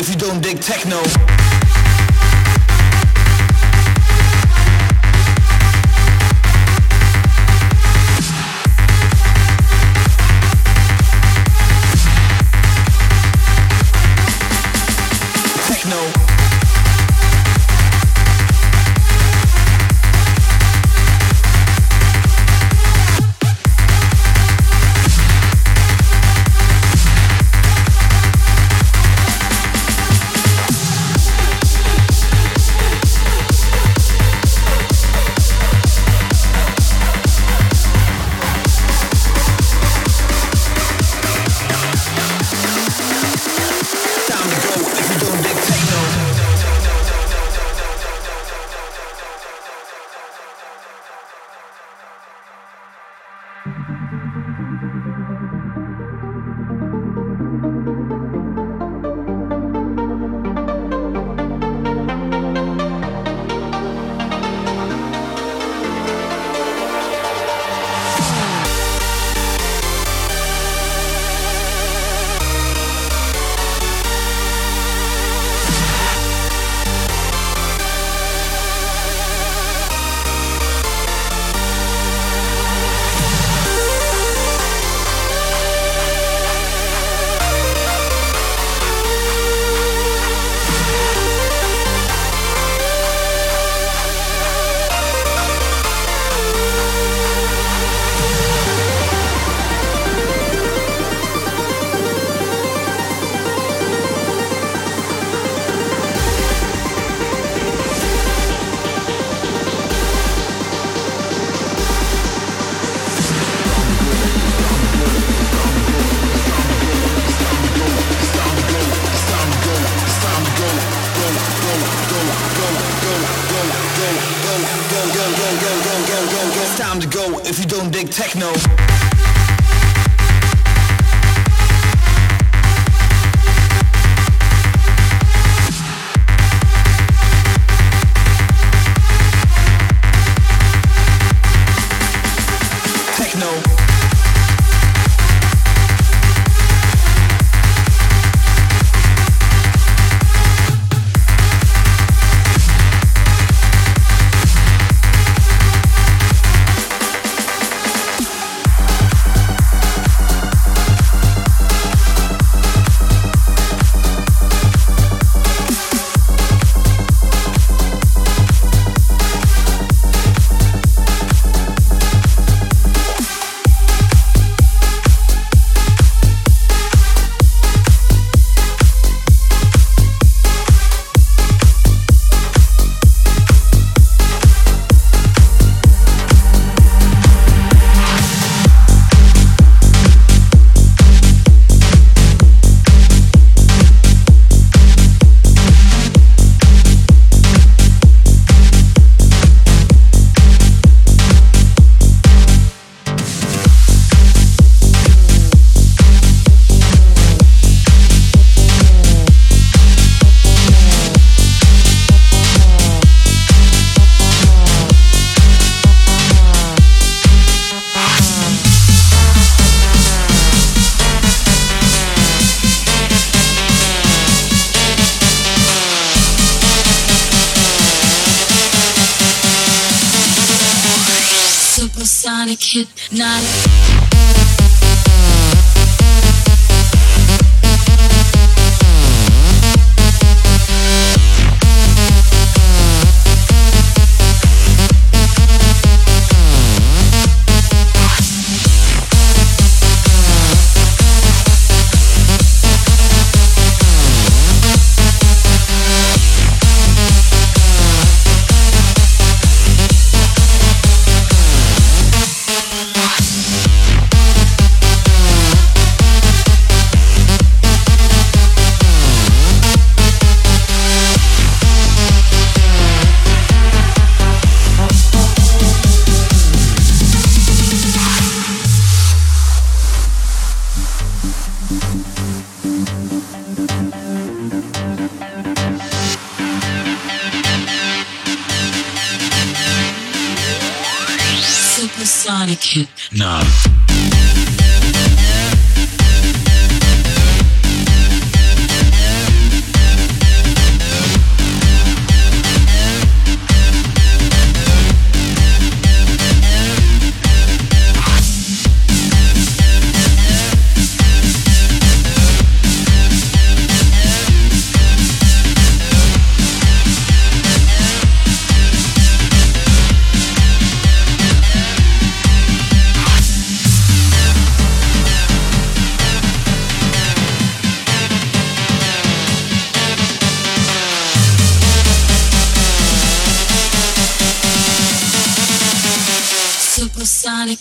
if you don't dig techno.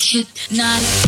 hypnotic.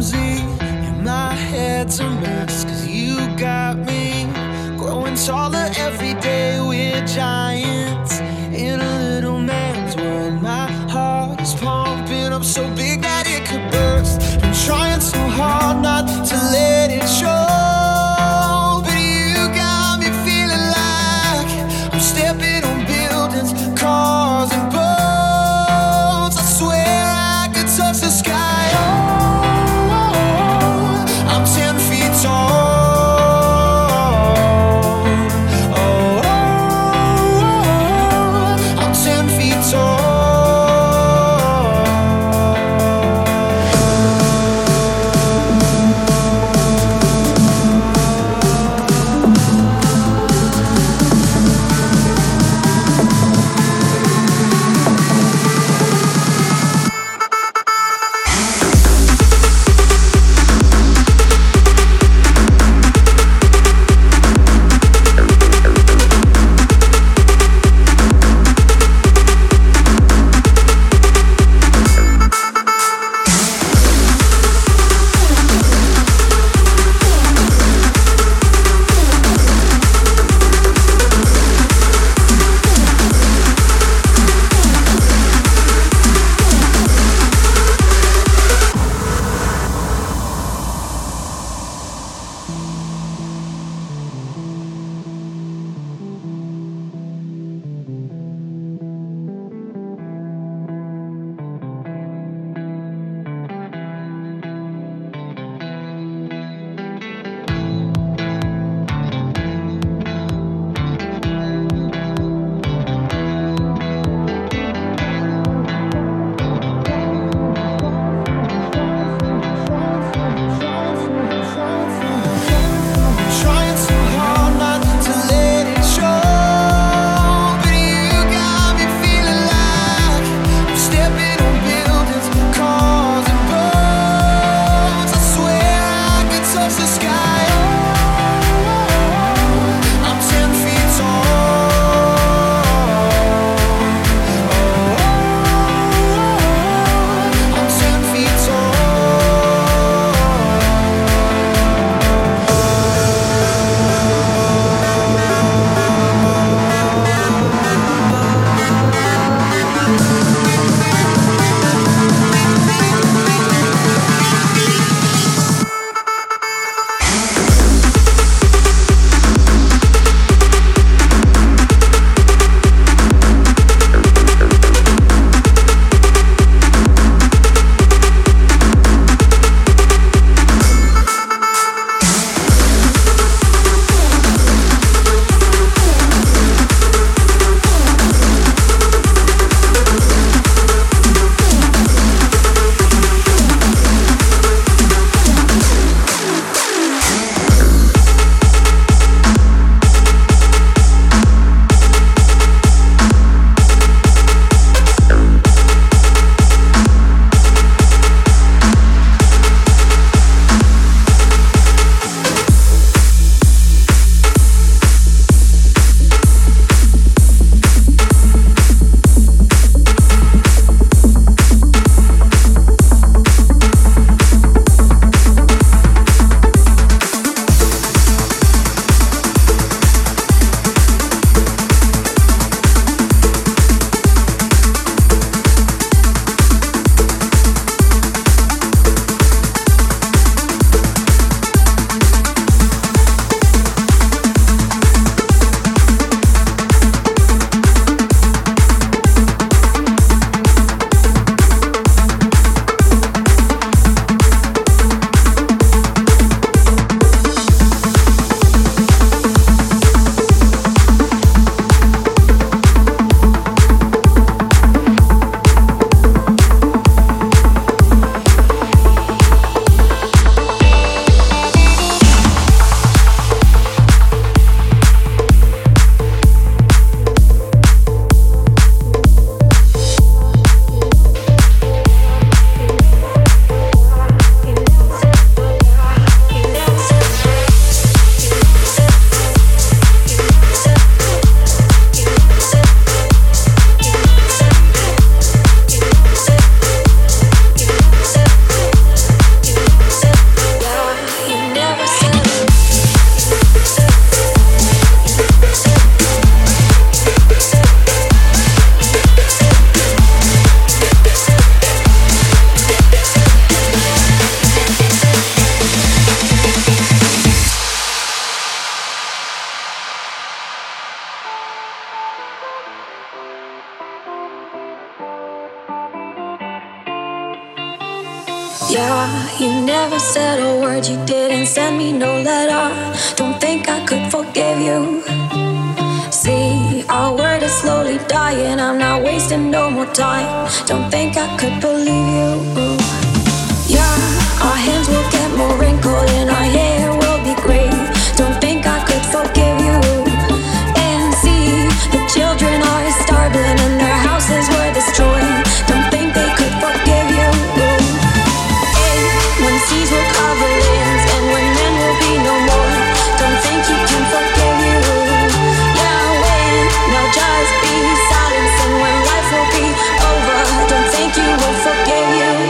clumsy, and my head's a mess, cause you got me growing taller every day. We're giants in a little man's world. My heart is pumping up so big that it could burst. I'm trying so hard not to let it show, but you got me feeling like I'm stepping on buildings, cars and boats. Yeah, you never said a word, you didn't send me no letter. Don't think I could forgive you. See, our word is slowly dying, I'm not wasting no more time. Don't think I could believe you. Yeah, our hands will get more wrinkled and our hair will be gray. Don't think I could forgive you. And see, the children are starving and their houses were destroyed. Don't think they could forgive you. And when seas will cover lands and when men will be no more, don't think you can forgive you. Yeah, when they'll just be silence and when life will be over, don't think you will forgive you.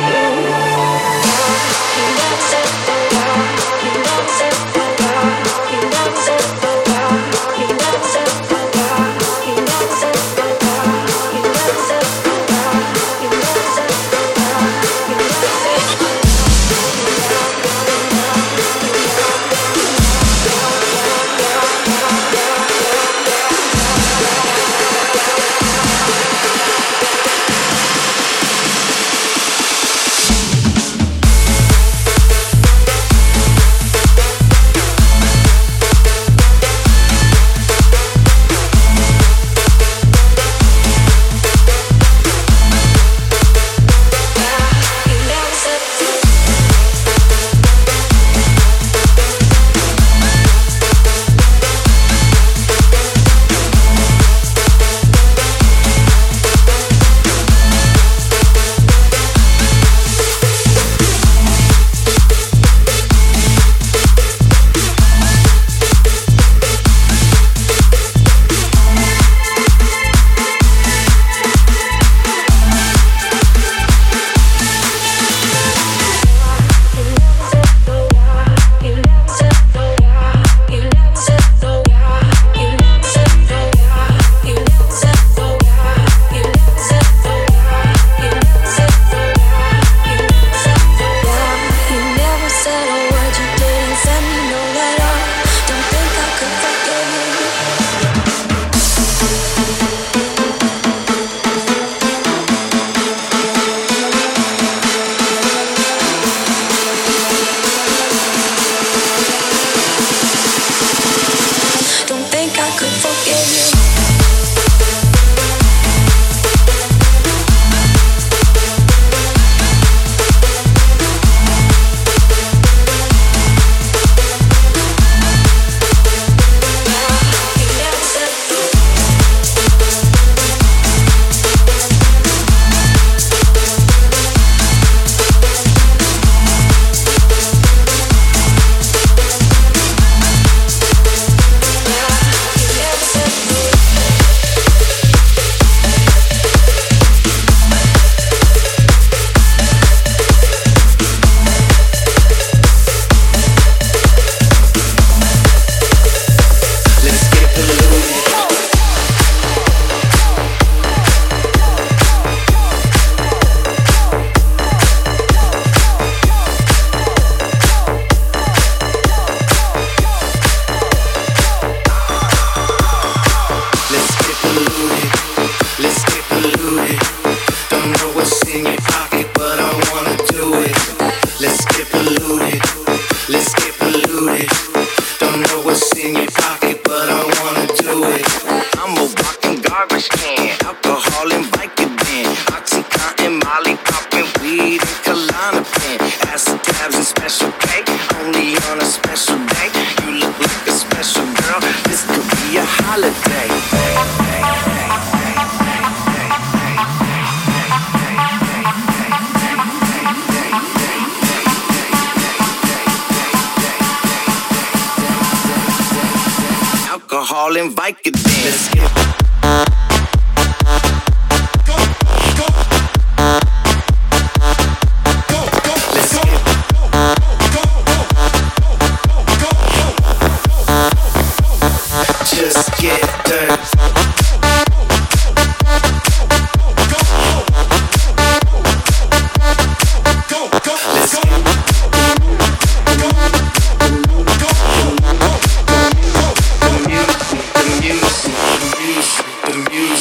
The music.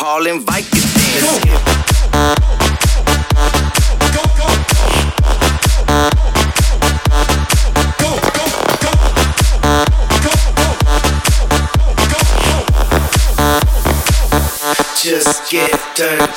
hall, invite you dance. Just get dirty.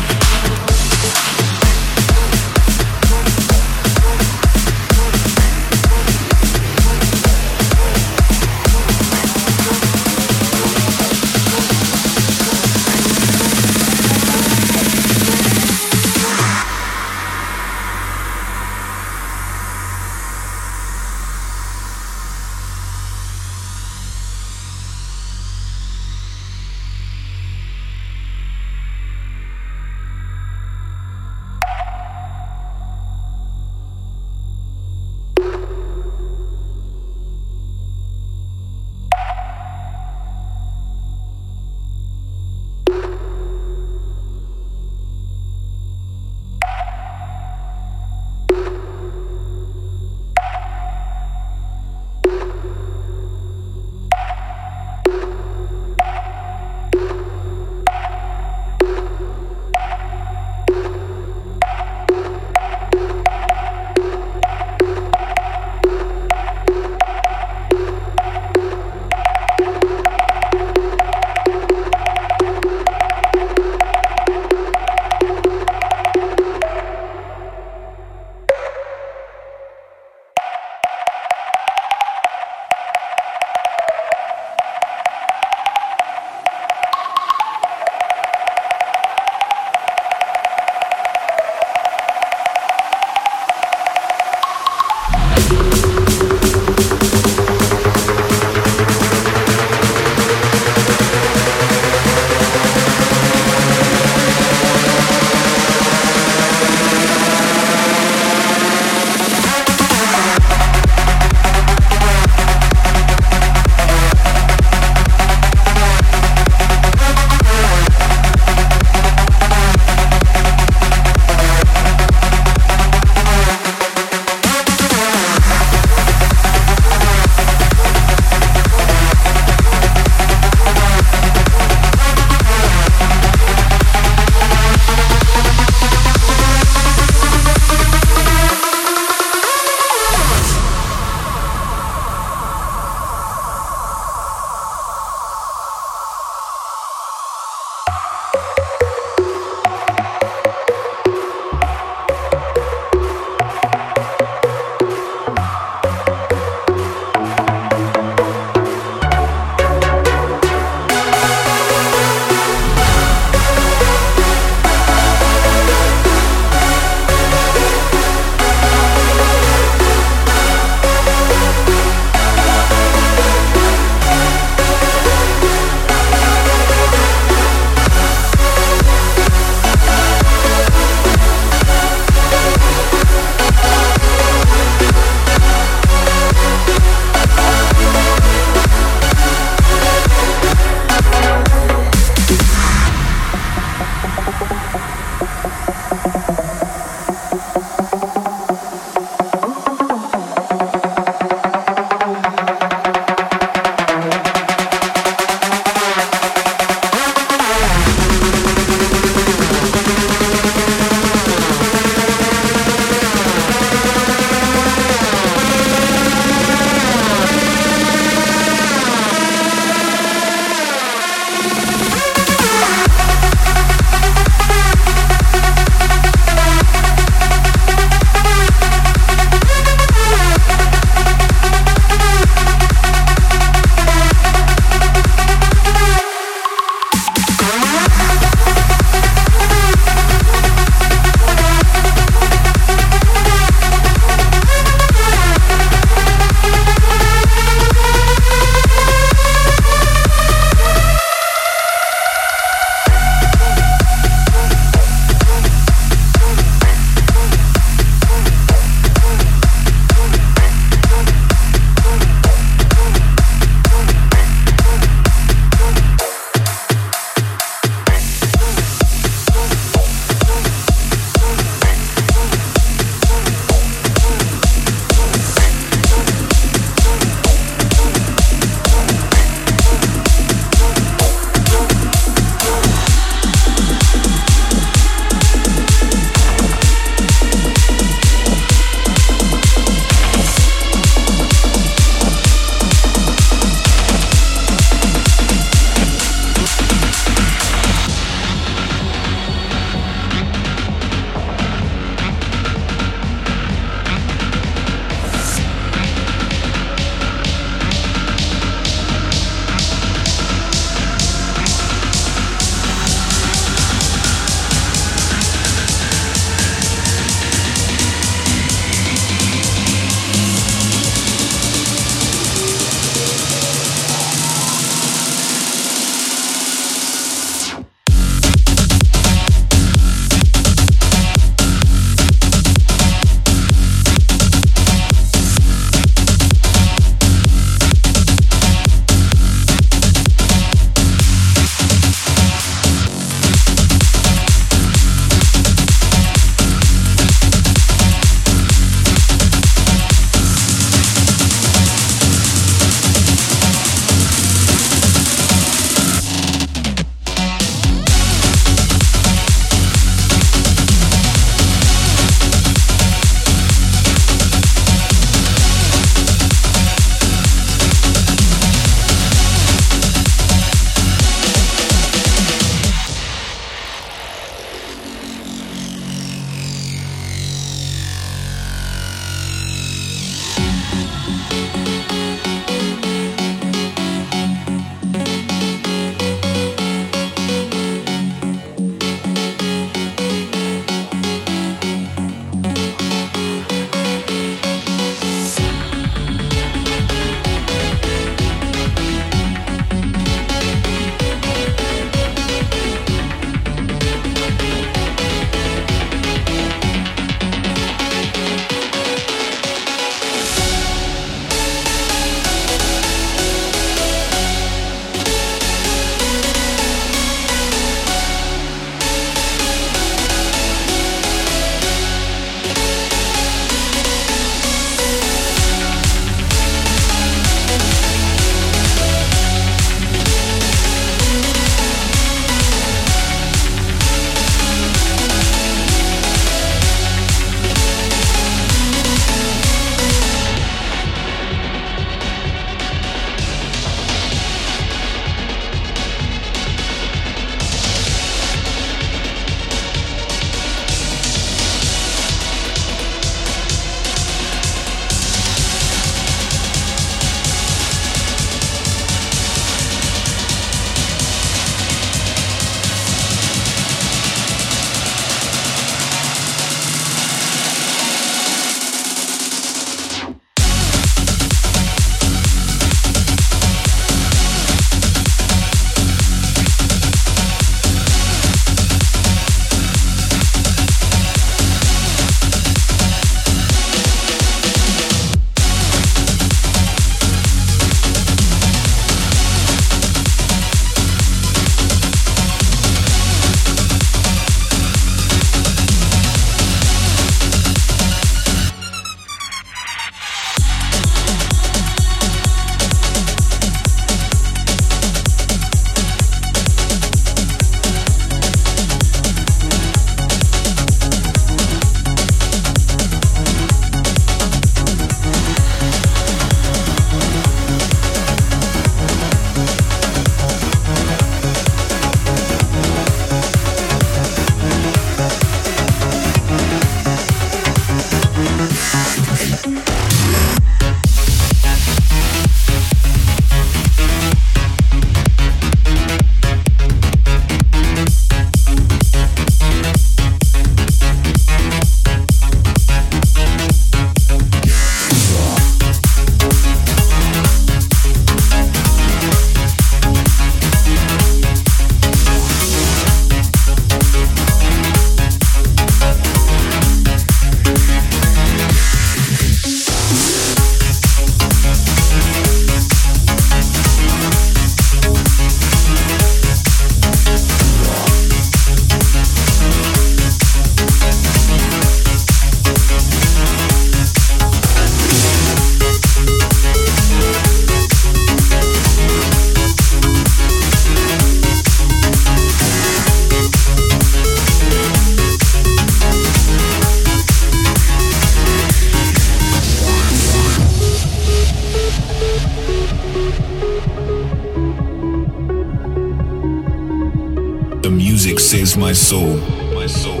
The music saves my soul. My soul,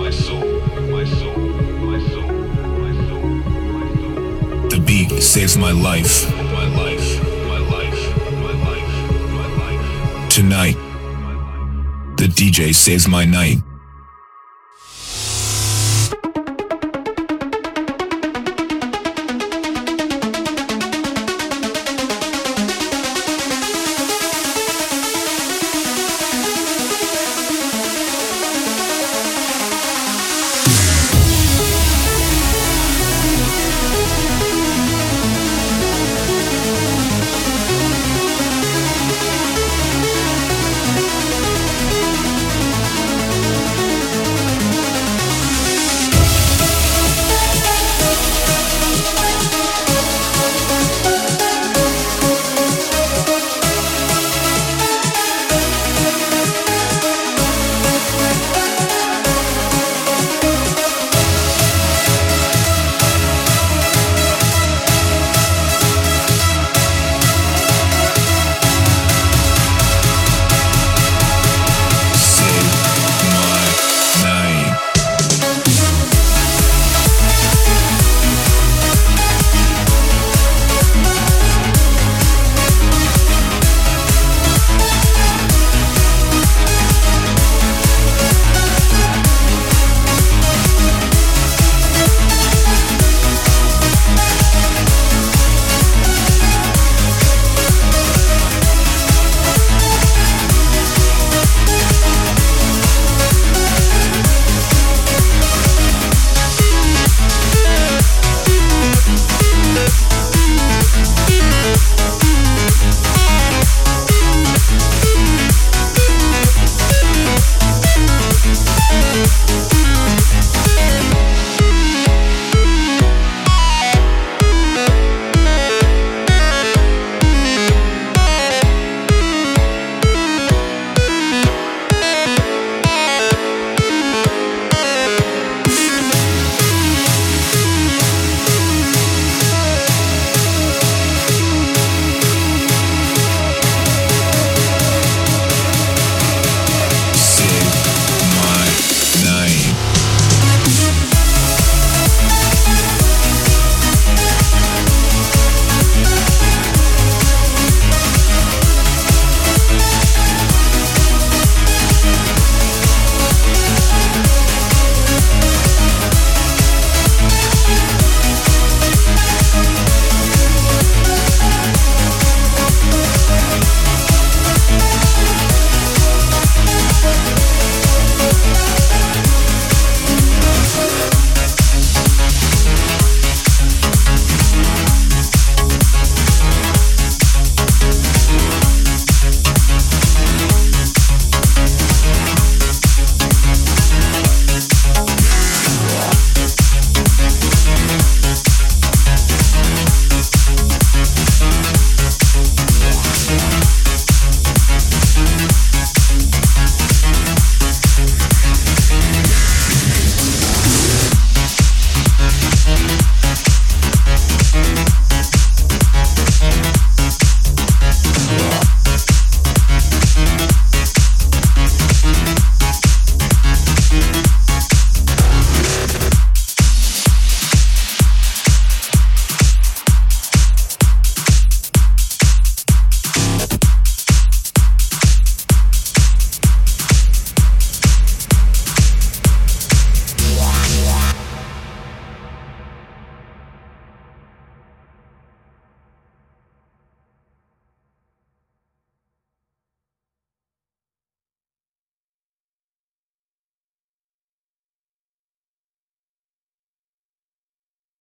my soul, my soul, my soul, my soul, my soul. The beat saves my life. My life, my life, my life, my life. Tonight, the DJ saves my night.